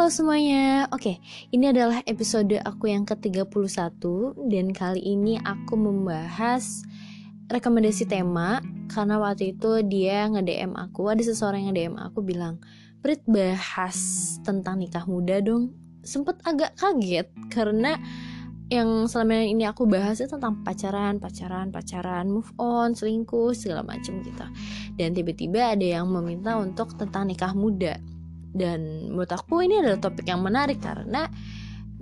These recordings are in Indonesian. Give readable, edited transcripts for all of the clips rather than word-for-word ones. Halo semuanya, oke, ini adalah episode aku yang ke-31. Dan kali ini aku membahas rekomendasi tema. Karena waktu itu dia nge-DM aku, ada seseorang yang nge-DM aku bilang, Prit, bahas tentang nikah muda dong. Sempet agak kaget, karena yang selama ini aku bahas itu tentang pacaran, move on, selingkuh, segala macam gitu. Dan tiba-tiba ada yang meminta untuk tentang nikah muda. Dan menurut aku ini adalah topik yang menarik, karena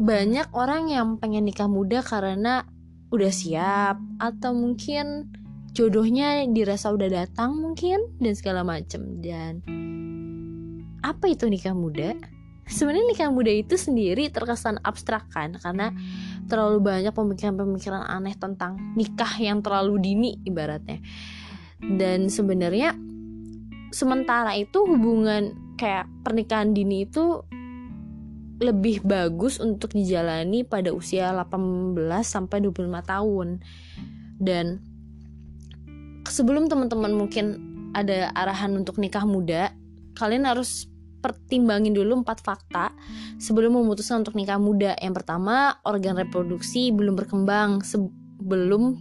banyak orang yang pengen nikah muda karena udah siap, atau mungkin jodohnya dirasa udah datang mungkin, dan segala macem. Dan apa itu nikah muda? Sebenarnya nikah muda itu sendiri terkesan abstrak kan, karena terlalu banyak pemikiran-pemikiran aneh tentang nikah yang terlalu dini ibaratnya. Dan sebenarnya sementara itu hubungan kayak pernikahan dini itu lebih bagus untuk dijalani pada usia 18 sampai 25 tahun. Dan sebelum teman-teman mungkin ada arahan untuk nikah muda, kalian harus pertimbangin dulu 4 fakta sebelum memutuskan untuk nikah muda. Yang pertama, organ reproduksi belum berkembang sebelum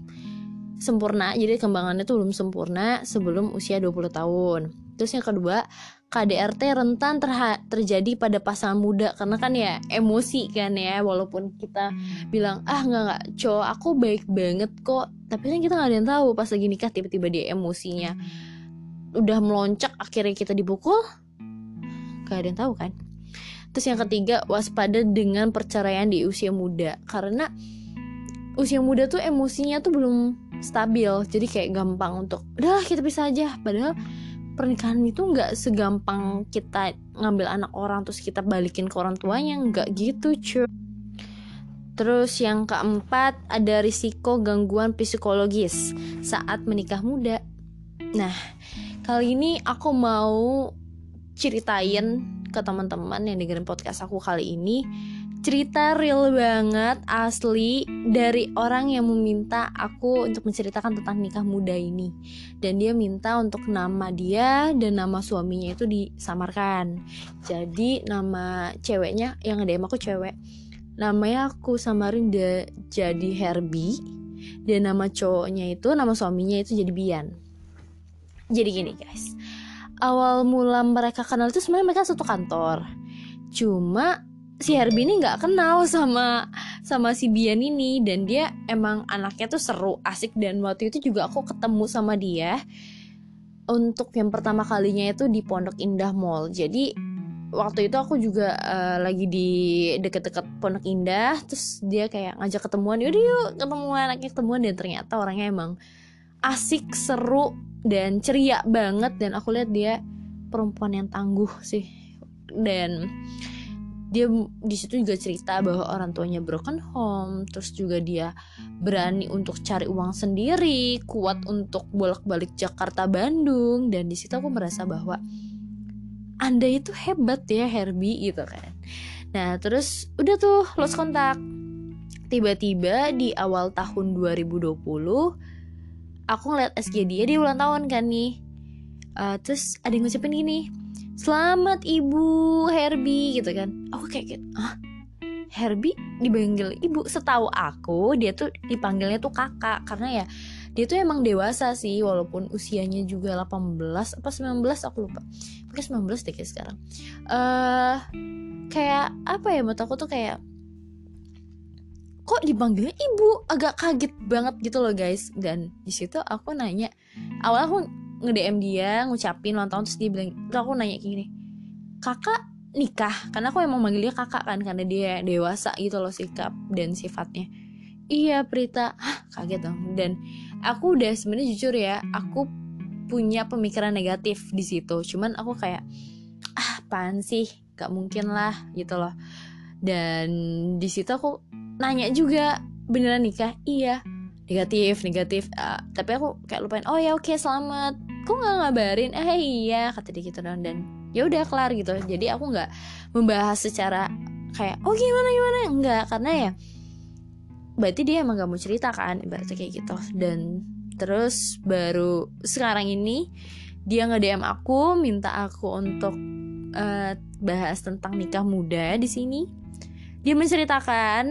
sempurna. Jadi kembangannya tuh belum sempurna sebelum usia 20 tahun. Terus yang kedua, KDRT rentan terjadi pada pasangan muda, karena kan ya emosi kan ya, walaupun kita bilang enggak cowok aku baik banget kok, tapi kan kita nggak ada yang tahu pas lagi nikah tiba-tiba dia emosinya udah meloncat, akhirnya kita dipukul, nggak ada yang tahu kan. Terus yang ketiga, waspada dengan perceraian di usia muda, karena usia muda tuh emosinya tuh belum stabil, jadi kayak gampang untuk udah kita pisah aja, padahal pernikahan itu nggak segampang kita ngambil anak orang terus kita balikin ke orang tuanya, nggak gitu cuy. Terus yang keempat, ada risiko gangguan psikologis saat menikah muda. Nah, kali ini aku mau ceritain ke teman-teman yang dengerin podcast aku kali ini cerita real banget, asli, dari orang yang meminta aku untuk menceritakan tentang nikah muda ini. Dan dia minta untuk nama dia dan nama suaminya itu disamarkan. Jadi nama ceweknya, yang nge-DM aku cewek, namanya aku samarin jadi Herbie, dan nama cowoknya itu, nama suaminya itu jadi Bian. Jadi gini guys, awal mula mereka kenal itu sebenarnya mereka satu kantor, cuma si Herbie ini nggak kenal sama si Bian ini. Dan dia emang anaknya tuh seru, asik, dan waktu itu juga aku ketemu sama dia untuk yang pertama kalinya itu di Pondok Indah Mall. Jadi waktu itu aku juga lagi di deket-deket Pondok Indah, terus dia kayak ngajak ketemuan, yuk ketemuan, anaknya ketemuan. Dan ternyata orangnya emang asik, seru, dan ceria banget. Dan aku lihat dia perempuan yang tangguh sih. Dan dia di situ juga cerita bahwa orang tuanya broken home, terus juga dia berani untuk cari uang sendiri, kuat untuk bolak-balik Jakarta Bandung. Dan di situ aku merasa bahwa Anda itu hebat ya Herbie gitu kan. Nah, terus udah tuh lost kontak. Tiba-tiba di awal tahun 2020 aku ngeliat SG dia ulang tahun kan nih. Terus ada yang ngucapin gini, "Selamat Ibu Herbie" gitu kan. Aku kayak gitu, Herbie dipanggil ibu? Setahu aku dia tuh dipanggilnya tuh kakak, karena ya dia tuh emang dewasa sih, walaupun usianya juga 18 apa 19 aku lupa. Pokoknya 19 deh kayak sekarang. Kayak apa ya, menurut aku tuh kayak kok dipanggilnya ibu, agak kaget banget gitu loh guys. Dan di situ aku nanya, awal aku nge-DM dia, ngucapin ulang tahun, terus dia bilang, terus aku nanya kayak gini, "Kakak nikah?" Karena aku emang manggil dia kakak kan, karena dia dewasa gitu loh sikap dan sifatnya. "Iya Prita." Kaget dong. Dan aku udah sebenarnya jujur ya, aku punya pemikiran negatif di situ. Cuman aku kayak apaan sih, gak mungkin lah gitu loh. Dan di situ aku nanya juga, "Beneran nikah?" "Iya." Negatif. Tapi aku kayak lupain, "Oh ya oke, selamat, kok gak ngabarin?" Iya kata dia gitu dong. Dan ya udah kelar gitu. Jadi aku gak membahas secara kayak oh gimana, enggak, karena ya berarti dia emang gak mau cerita kan, ibaratnya kayak gitu. Dan terus baru sekarang ini dia nge-DM aku, minta aku untuk bahas tentang nikah muda di sini. Dia menceritakan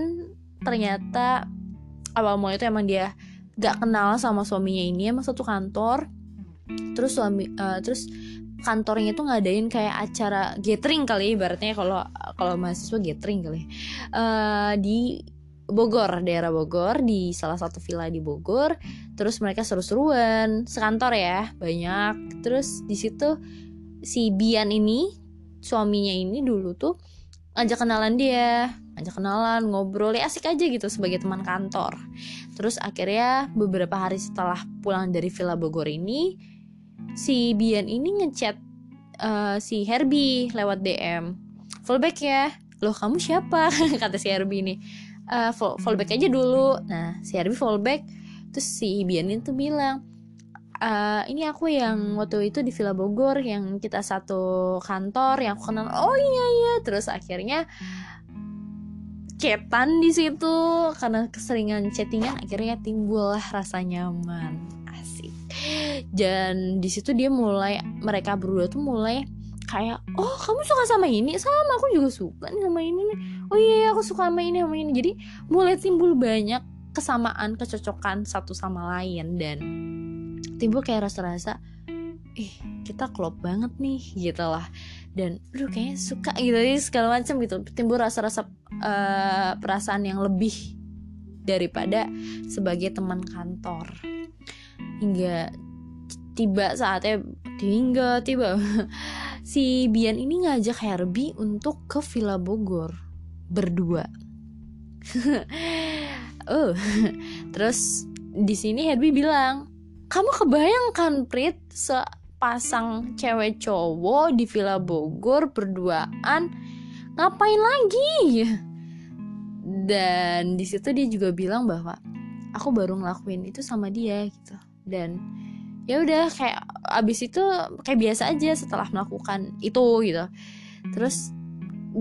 ternyata awal mulanya itu emang dia gak kenal sama suaminya ini, emang satu kantor. Terus kantornya itu ngadain kayak acara gathering kali, ibaratnya kalau mahasiswa gathering kali, di Bogor, daerah Bogor, di salah satu villa di Bogor. Terus mereka seru-seruan sekantor ya, banyak. Terus di situ si Bian ini, suaminya ini dulu tuh ajak kenalan, ngobrol ya, asik aja gitu sebagai teman kantor. Terus akhirnya beberapa hari setelah pulang dari villa Bogor ini, si Bian ini ngechat si Herbie lewat DM. Fallback ya, loh kamu siapa? Kata si Herbie ini. Fallback aja dulu. Nah si Herbie fallback. Terus si Bian itu bilang, ini aku yang waktu itu di Villa Bogor, yang kita satu kantor, yang aku kenal. Oh iya. Terus akhirnya chatan di situ. Karena keseringan chattingan, akhirnya timbullah rasa nyaman. Asik. Dan di situ dia mulai, mereka berdua tuh mulai kayak, oh kamu suka sama ini? Sama, aku juga suka nih sama ini. Oh iya aku suka sama ini. Jadi mulai timbul banyak kesamaan, kecocokan satu sama lain. Dan timbul kayak rasa-rasa, kita klop banget nih gitu lah. Dan aduh kayaknya suka gitu, segala macam gitu. Timbul rasa-rasa perasaan yang lebih daripada sebagai teman kantor. Hingga tiba saatnya si Bian ini ngajak Herbie untuk ke Villa Bogor berdua. Terus di sini Herbie bilang, kamu kebayang kan Prit, sepasang cewek cowok di Villa Bogor berduaan, ngapain lagi? Dan di situ dia juga bilang bahwa aku baru ngelakuin itu sama dia gitu. Dan ya udah kayak abis itu kayak biasa aja setelah melakukan itu gitu. Terus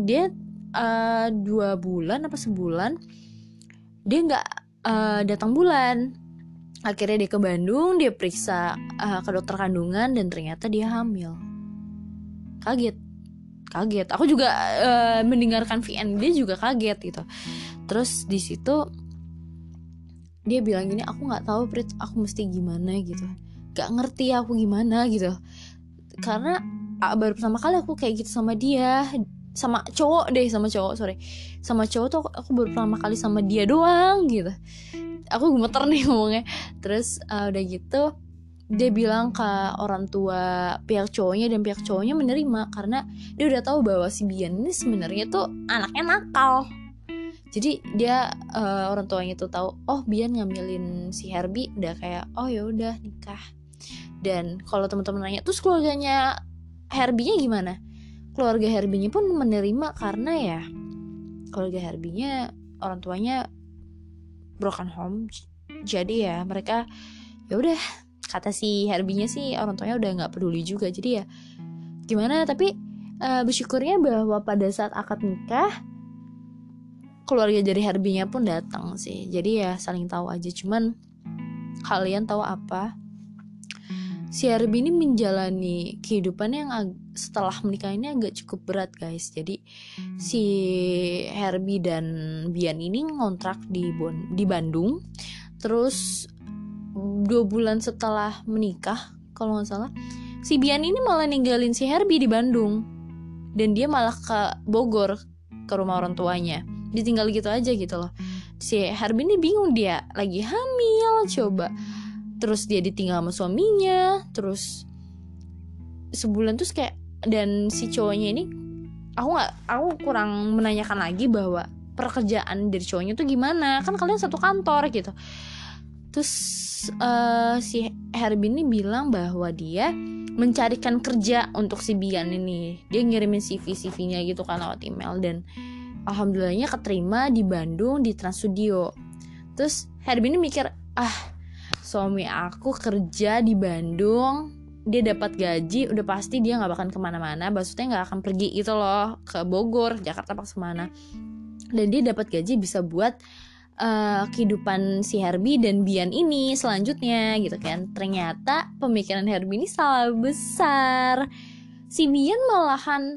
dia 2 bulan apa sebulan dia nggak datang bulan. Akhirnya dia ke Bandung, dia periksa ke dokter kandungan dan ternyata dia hamil. Kaget. Aku juga mendengarkan VN dia juga kaget gitu. Terus di situ dia bilang gini, aku nggak tahu Prit, aku mesti gimana gitu. Gak ngerti aku gimana gitu. Karena baru pertama kali aku kayak gitu sama dia, sama cowok tuh aku baru pertama kali sama dia doang gitu. Aku gemeter nih ngomongnya. Terus udah gitu dia bilang ke orang tua pihak cowoknya, dan pihak cowoknya menerima karena dia udah tahu bahwa si Bian ini sebenarnya tuh anaknya nakal. Jadi dia orang tuanya tuh tahu, oh Bian ngambilin si Herbie, udah kayak oh ya udah nikah. Dan kalau teman-teman nanya, terus keluarganya Herbie-nya gimana? Keluarga Herbie-nya pun menerima karena ya keluarga Herbie-nya orang tuanya broken home. Jadi ya mereka ya udah, kata si Herbie-nya sih orang tuanya udah nggak peduli juga. Jadi ya gimana? Tapi bersyukurnya bahwa pada saat akad nikah keluarga dari Herbie-nya pun datang sih. Jadi ya saling tahu aja. Cuman kalian tahu apa? Si Herbie ini menjalani kehidupannya yang setelah menikah ini agak cukup berat guys. Jadi si Herbie dan Bian ini ngontrak di Bandung. Terus 2 bulan setelah menikah kalau nggak salah, si Bian ini malah ninggalin si Herbie di Bandung. Dan dia malah ke Bogor ke rumah orang tuanya. Ditinggal gitu aja gitu loh. Si Herbie ini bingung, dia lagi hamil coba. Terus dia ditinggal sama suaminya. Terus sebulan terus kayak, dan si cowoknya ini aku kurang menanyakan lagi bahwa pekerjaan dari cowoknya tuh gimana. Kan kalian satu kantor gitu. Terus si Herbie ini bilang bahwa dia mencarikan kerja untuk si Bian ini. Dia ngirimin CV-CV-nya gitu kan lewat email, dan alhamdulillahnya keterima di Bandung di Trans Studio. Terus Herbie ini mikir, suami aku kerja di Bandung, dia dapat gaji, udah pasti dia nggak bakal kemana-mana. Maksudnya nggak akan pergi gitu loh ke Bogor, Jakarta, pas kemana. Dan dia dapat gaji bisa buat kehidupan si Herbie dan Bian ini selanjutnya gitu kan. Ternyata pemikiran Herbie ini salah besar. Si Bian malahan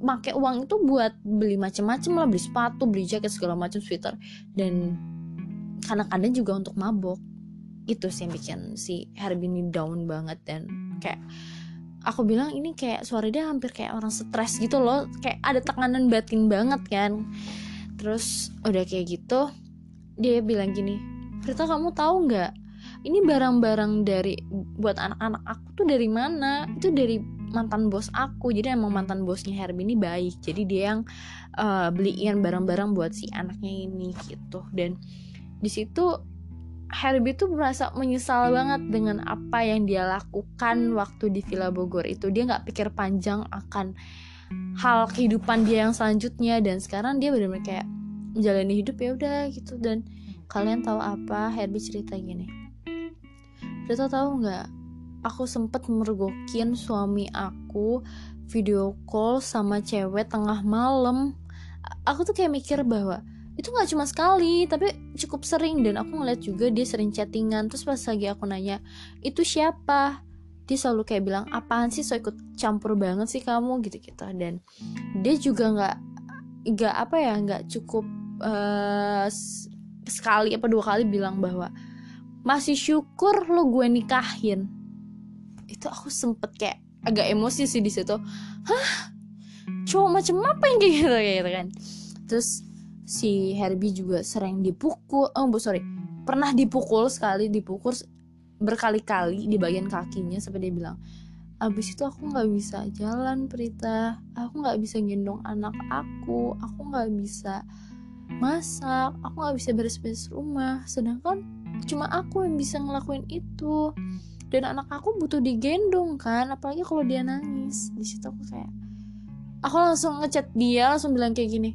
pakai uang itu buat beli macam-macam lah, beli sepatu, beli jaket segala macam, sweater, dan kadang-kadang juga untuk mabok. Itu sih yang bikin si Herbie ini down banget, dan kayak aku bilang ini kayak suara dia hampir kayak orang stres gitu loh, kayak ada tekanan batin banget kan. Terus udah kayak gitu dia bilang gini, Rita kamu tahu nggak ini barang-barang dari buat anak-anak aku tuh dari mana? Itu dari mantan bos aku. Jadi emang mantan bosnya Herbie ini baik, jadi dia yang beliin barang-barang buat si anaknya ini gitu. Dan di situ Herbie tuh merasa menyesal banget dengan apa yang dia lakukan waktu di Villa Bogor itu. Dia gak pikir panjang akan hal kehidupan dia yang selanjutnya, dan sekarang dia benar-benar kayak menjalani hidup ya udah gitu. Dan kalian tahu apa? Herbie cerita gini, Rita tahu gak, aku sempet mergokin suami aku video call sama cewek tengah malam. Aku tuh kayak mikir bahwa itu gak cuma sekali, tapi cukup sering. Dan aku ngeliat juga dia sering chattingan. Terus pas lagi aku nanya, itu siapa? Dia selalu kayak bilang, apaan sih so ikut campur banget sih kamu, gitu-gitu. Dan dia juga gak cukup sekali apa dua kali bilang bahwa masih syukur lo gue nikahin. Itu aku sempet kayak agak emosi sih di situ. Hah? Cowok macam apa yang kayak gitu kan. Terus si Herbie juga sering dipukul, pernah dipukul sekali, dipukul berkali-kali di bagian kakinya, sampai dia bilang, abis itu aku nggak bisa jalan Prita, aku nggak bisa gendong anak aku nggak bisa masak, aku nggak bisa beres-beres rumah, sedangkan cuma aku yang bisa ngelakuin itu, dan anak aku butuh digendong kan, apalagi kalau dia nangis. Di situ aku langsung ngechat dia, langsung bilang kayak gini,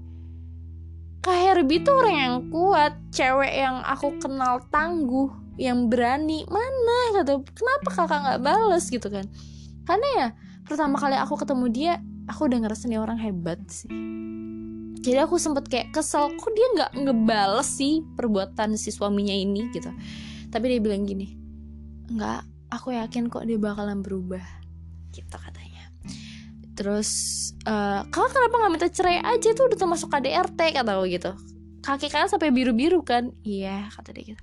Kak Herbie tuh orang yang kuat, cewek yang aku kenal tangguh, yang berani, mana kata, kenapa kakak gak bales gitu kan. Karena ya pertama kali aku ketemu dia, aku udah ngerasa nih orang hebat sih. Jadi aku sempet kayak kesel, kok dia gak ngebales sih perbuatan si suaminya ini gitu. Tapi dia bilang gini, enggak, aku yakin kok dia bakalan berubah gitu katanya. Terus kakak kenapa gak minta cerai aja, itu udah termasuk KDRT kata aku gitu. Kaki kakak sampai biru-biru kan. Iya kata dia gitu.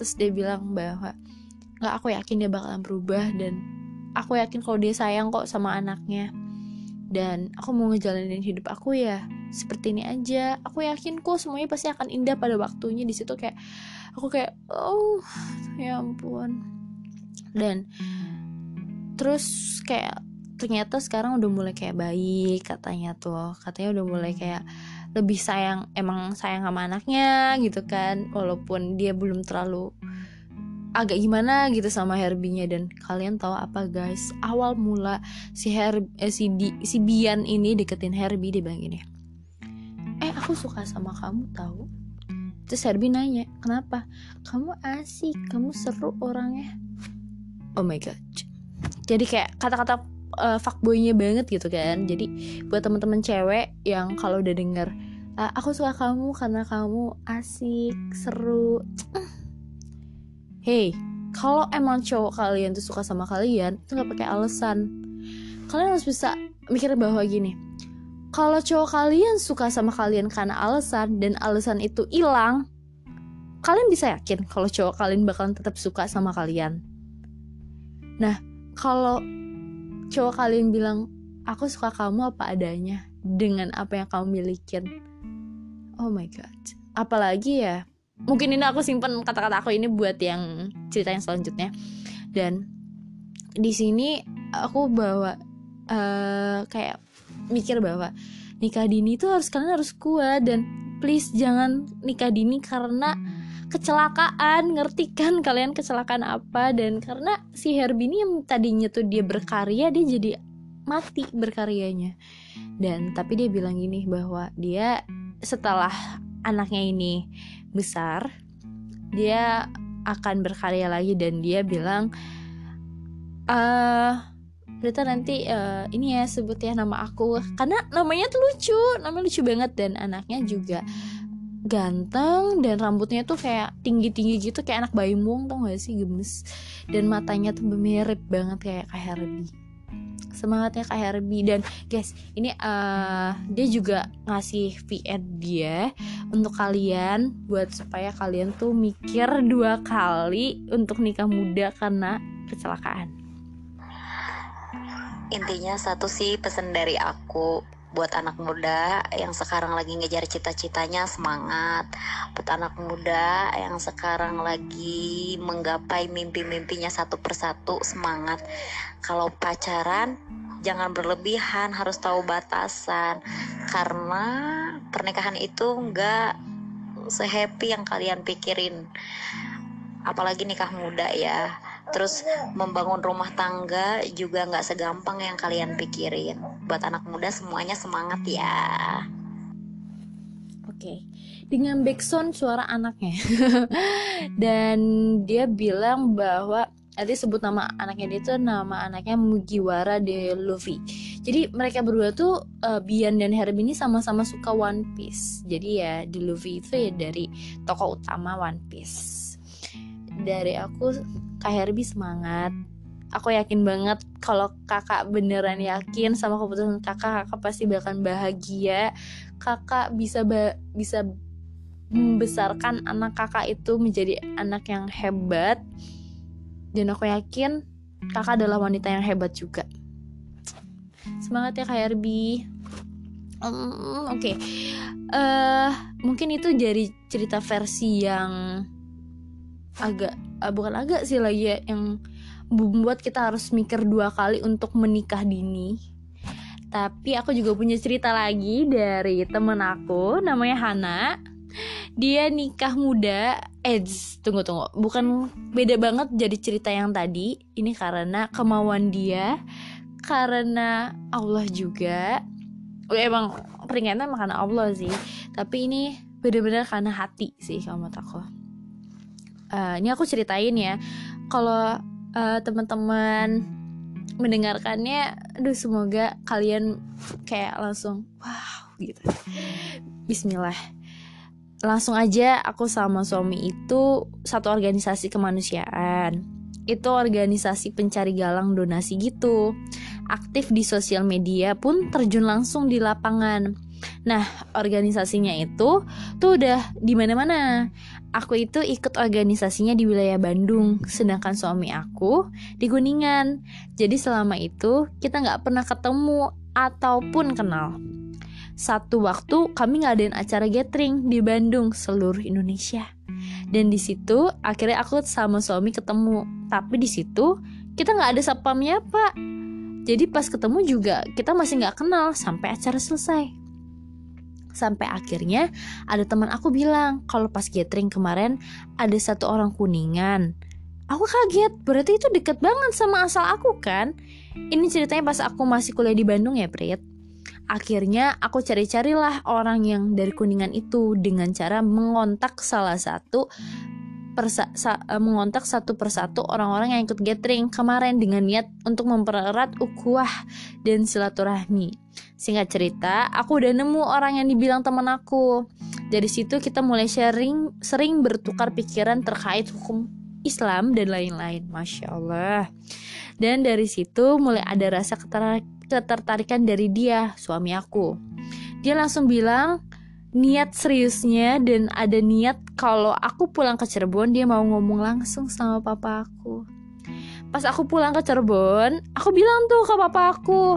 Terus dia bilang bahwa gak, aku yakin dia bakalan berubah, dan aku yakin kalau dia sayang kok sama anaknya, dan aku mau ngejalanin hidup aku ya seperti ini aja. Aku yakin kok semuanya pasti akan indah pada waktunya. Di situ kayak aku kayak oh ya ampun. Dan terus kayak ternyata sekarang udah mulai kayak baik katanya tuh, katanya udah mulai kayak lebih sayang, emang sayang sama anaknya gitu kan, walaupun dia belum terlalu agak gimana gitu sama Herbie-nya. Dan kalian tahu apa guys, awal mula si Bian ini deketin Herbie, dia bilang gini, aku suka sama kamu tahu. Terus Herbie nanya, kenapa? Kamu asik, kamu seru orangnya. Oh my god, jadi kayak kata-kata fuckboy-nya banget gitu kan. Jadi buat teman-teman cewek yang kalau udah denger aku suka kamu karena kamu asik, seru, hey, kalau emang cowok kalian tuh suka sama kalian, itu gak pakai alasan. Kalian harus bisa mikir bahwa gini, kalau cowok kalian suka sama kalian karena alasan, dan alasan itu hilang, kalian bisa yakin kalau cowok kalian bakalan tetap suka sama kalian. Nah, kalau cowok kalian bilang aku suka kamu apa adanya dengan apa yang kamu milikin, oh my god. Apalagi ya, mungkin ini aku simpen kata-kata aku ini buat yang cerita yang selanjutnya. Dan di sini aku bawa kayak mikir bahwa nikah dini itu kalian harus kuat, dan please jangan nikah dini karena kecelakaan, ngerti kan kalian kecelakaan apa. Dan karena si Herbie ini yang tadinya tuh dia berkarya, dia jadi mati berkaryanya. Dan tapi dia bilang gini bahwa dia setelah anaknya ini besar, dia akan berkarya lagi, dan dia bilang Rita nanti ini ya sebut ya nama aku, karena namanya tuh lucu, namanya lucu banget, dan anaknya juga ganteng, dan rambutnya tuh kayak tinggi-tinggi gitu, kayak anak bayi muang, tau gak sih, gemes, dan matanya tuh mirip banget kayak Kak Herbie. semangatnya Kak Herbie. Dan guys, ini dia juga ngasih VN dia untuk kalian, buat supaya kalian tuh mikir 2 kali untuk nikah muda karena kecelakaan. Intinya satu sih pesan dari aku, buat anak muda yang sekarang lagi ngejar cita-citanya, semangat. Buat anak muda yang sekarang lagi menggapai mimpi-mimpinya satu persatu, semangat. Kalau pacaran jangan berlebihan, harus tahu batasan, karena pernikahan itu nggak se-happy yang kalian pikirin, apalagi nikah muda ya. Terus membangun rumah tangga juga gak segampang yang kalian pikirin. Buat anak muda semuanya semangat ya. Oke. Dengan backsound suara anaknya. Dan dia bilang bahwa, nanti sebut nama anaknya, dia tuh nama anaknya Mugiwara de Luffy. Jadi mereka berdua tuh Bian dan Herbie ini sama-sama suka One Piece. Jadi ya de Luffy itu ya dari tokoh utama One Piece. Dari aku, Kak Herbie semangat. Aku yakin banget kalau kakak beneran yakin sama keputusan kakak, kakak pasti bakal bahagia. Kakak bisa membesarkan anak kakak itu menjadi anak yang hebat. Dan aku yakin kakak adalah wanita yang hebat juga. Semangat ya Kak Herbie. Oke. Mungkin itu dari cerita versi yang bukan agak sih lagi ya, yang membuat kita harus mikir 2 kali untuk menikah dini. Tapi aku juga punya cerita lagi dari temen aku, namanya Hana. Dia nikah muda. Tunggu, bukan, beda banget jadi cerita yang tadi. Ini karena kemauan dia, karena Allah juga. Emang peringatnya karena Allah sih, tapi ini benar-benar karena hati sih kalau menurut aku. Ini aku ceritain ya, kalau teman-teman mendengarkannya, aduh semoga kalian kayak langsung wow gitu. Bismillah. Langsung aja, aku sama suami itu satu organisasi kemanusiaan. Itu organisasi pencari galang donasi gitu. Aktif di sosial media pun terjun langsung di lapangan. Nah, organisasinya itu tuh udah di mana-mana. Aku itu ikut organisasinya di wilayah Bandung, sedangkan suami aku di Kuningan. Jadi selama itu kita gak pernah ketemu ataupun kenal. Satu waktu kami ngadain acara gathering di Bandung, seluruh Indonesia. Dan di situ akhirnya aku sama suami ketemu. Tapi di situ kita gak ada sapamnya, Pak. Jadi pas ketemu juga kita masih gak kenal sampai acara selesai. Sampai akhirnya ada teman aku bilang kalau pas gathering kemarin ada satu orang Kuningan. Aku kaget, berarti itu deket banget sama asal aku kan. Ini ceritanya pas aku masih kuliah di Bandung ya, Prit. Akhirnya aku cari-carilah orang yang dari Kuningan itu dengan cara mengontak satu persatu orang-orang yang ikut gathering kemarin dengan niat untuk mempererat ukhuwah dan silaturahmi. Singkat cerita, aku udah nemu orang yang dibilang teman aku. Dari situ kita mulai sharing, sering bertukar pikiran terkait hukum Islam dan lain-lain. Masya Allah. Dan dari situ mulai ada rasa ketertarikan dari dia, suami aku. Dia langsung bilang niat seriusnya, dan ada niat kalau aku pulang ke Cirebon dia mau ngomong langsung sama papa aku. Pas aku pulang ke Cirebon, aku bilang tuh ke papa aku,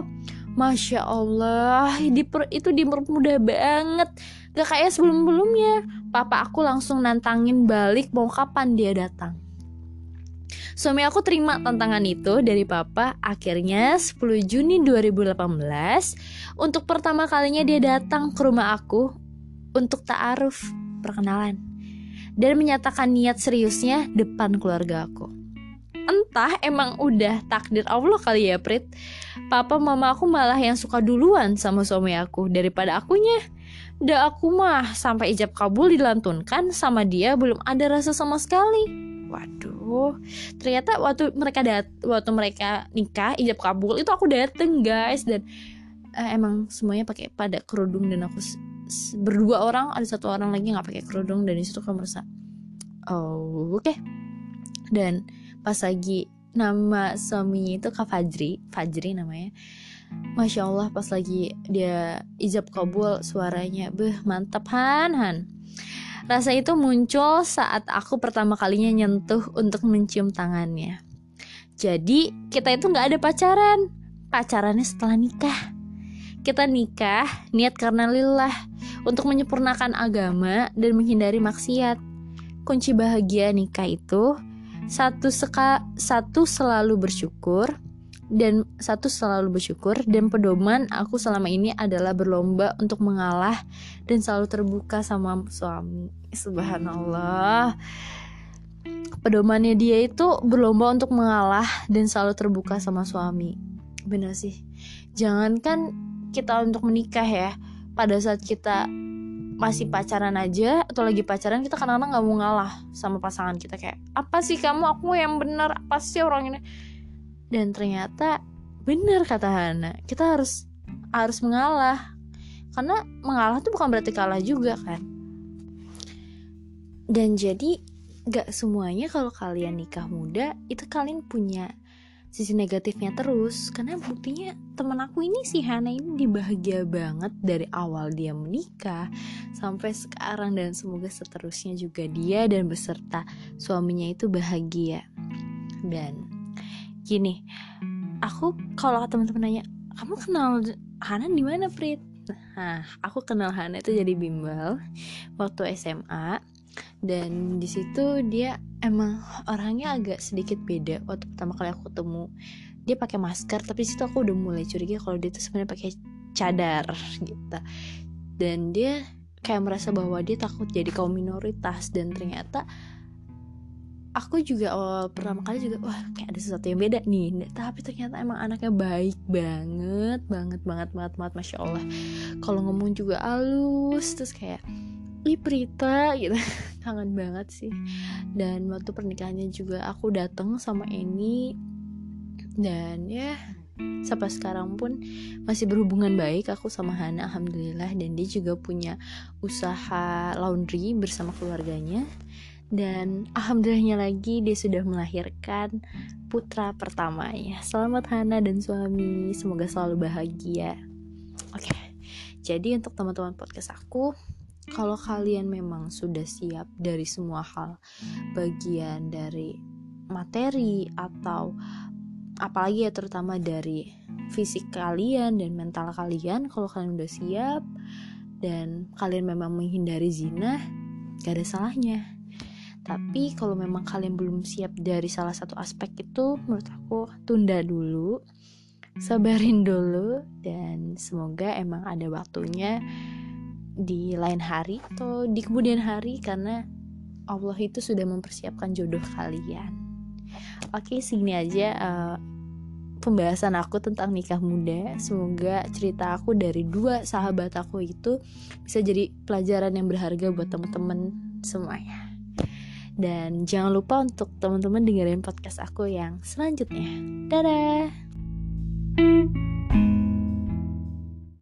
Masya Allah, itu dipermudah banget. Gak kayak sebelum-belumnya. Papa aku langsung nantangin balik mau kapan dia datang. Suami aku terima tantangan itu dari papa. Akhirnya 10 Juni 2018 untuk pertama kalinya dia datang ke rumah aku untuk ta'aruf, perkenalan, dan menyatakan niat seriusnya depan keluarga aku. Entah emang udah takdir Allah kali ya, Prit. Papa mama aku malah yang suka duluan sama suami aku daripada akunya. Dah aku mah sampai ijab kabul dilantunkan, sama dia belum ada rasa sama sekali. Waduh. Ternyata waktu mereka nikah ijab kabul itu aku dateng guys. Dan emang semuanya pakai pada kerudung, dan aku berdua orang, ada satu orang lagi nggak pakai kerudung, dan di situ aku merasa, oh oke. Dan pas lagi nama suaminya itu Kak Fajri namanya. Masya Allah, pas lagi dia ijab kabul suaranya mantap Han. Rasa itu muncul saat aku pertama kalinya nyentuh untuk mencium tangannya. Jadi kita itu gak ada pacaran. Pacarannya setelah nikah. Kita nikah niat karena lillah, untuk menyempurnakan agama dan menghindari maksiat. Kunci bahagia nikah itu satu selalu bersyukur, dan pedoman aku selama ini adalah berlomba untuk mengalah dan selalu terbuka sama suami. Subhanallah. Pedomannya dia itu berlomba untuk mengalah dan selalu terbuka sama suami. Benar sih. Jangankan kita untuk menikah ya, pada saat kita masih pacaran aja atau lagi pacaran, kita kadang-kadang gak mau ngalah sama pasangan kita. Kayak, apa sih kamu, aku yang benar, apa sih orang ini. Dan ternyata benar kata Hana, kita harus mengalah. Karena mengalah tuh bukan berarti kalah juga kan. Dan jadi gak semuanya kalau kalian nikah muda itu kalian punya sisi negatifnya terus. Karena buktinya teman aku ini, si Hana ini, dibahagia banget dari awal dia menikah sampai sekarang, dan semoga seterusnya juga dia dan beserta suaminya itu bahagia. Dan gini, aku kalau teman-teman nanya, kamu kenal Hana di mana, Prit? Nah, aku kenal Hana itu jadi bimbel waktu SMA. Dan di situ dia emang orangnya agak sedikit beda. Waktu pertama kali aku ketemu, dia pakai masker, tapi di situ aku udah mulai curiga kalau dia tuh sebenarnya pakai cadar gitu. Dan dia kayak merasa bahwa dia takut jadi kaum minoritas. Dan ternyata aku juga awal pertama kali juga, wah kayak ada sesuatu yang beda nih. Tapi ternyata emang anaknya baik banget, Masya Allah. Kalau ngomong juga halus, terus kayak ih Prita gitu, kangen banget sih. Dan waktu pernikahannya juga aku dateng sama Eni, dan ya sampai sekarang pun masih berhubungan baik aku sama Hana, alhamdulillah. Dan dia juga punya usaha laundry bersama keluarganya, dan alhamdulillahnya lagi dia sudah melahirkan putra pertamanya. Selamat Hana dan suami, semoga selalu bahagia. Oke. Jadi untuk teman-teman podcast aku, kalau kalian memang sudah siap dari semua hal, bagian dari materi atau apalagi ya, terutama dari fisik kalian dan mental kalian, kalau kalian udah siap dan kalian memang menghindari zina, gak ada salahnya. Tapi kalau memang kalian belum siap dari salah satu aspek itu, menurut aku tunda dulu, sabarin dulu, dan semoga emang ada waktunya di lain hari atau di kemudian hari, karena Allah itu sudah mempersiapkan jodoh kalian. Oke, segini aja pembahasan aku tentang nikah muda. Semoga cerita aku dari dua sahabat aku itu bisa jadi pelajaran yang berharga buat teman-teman semuanya. Dan jangan lupa untuk teman-teman dengerin podcast aku yang selanjutnya. Dadah.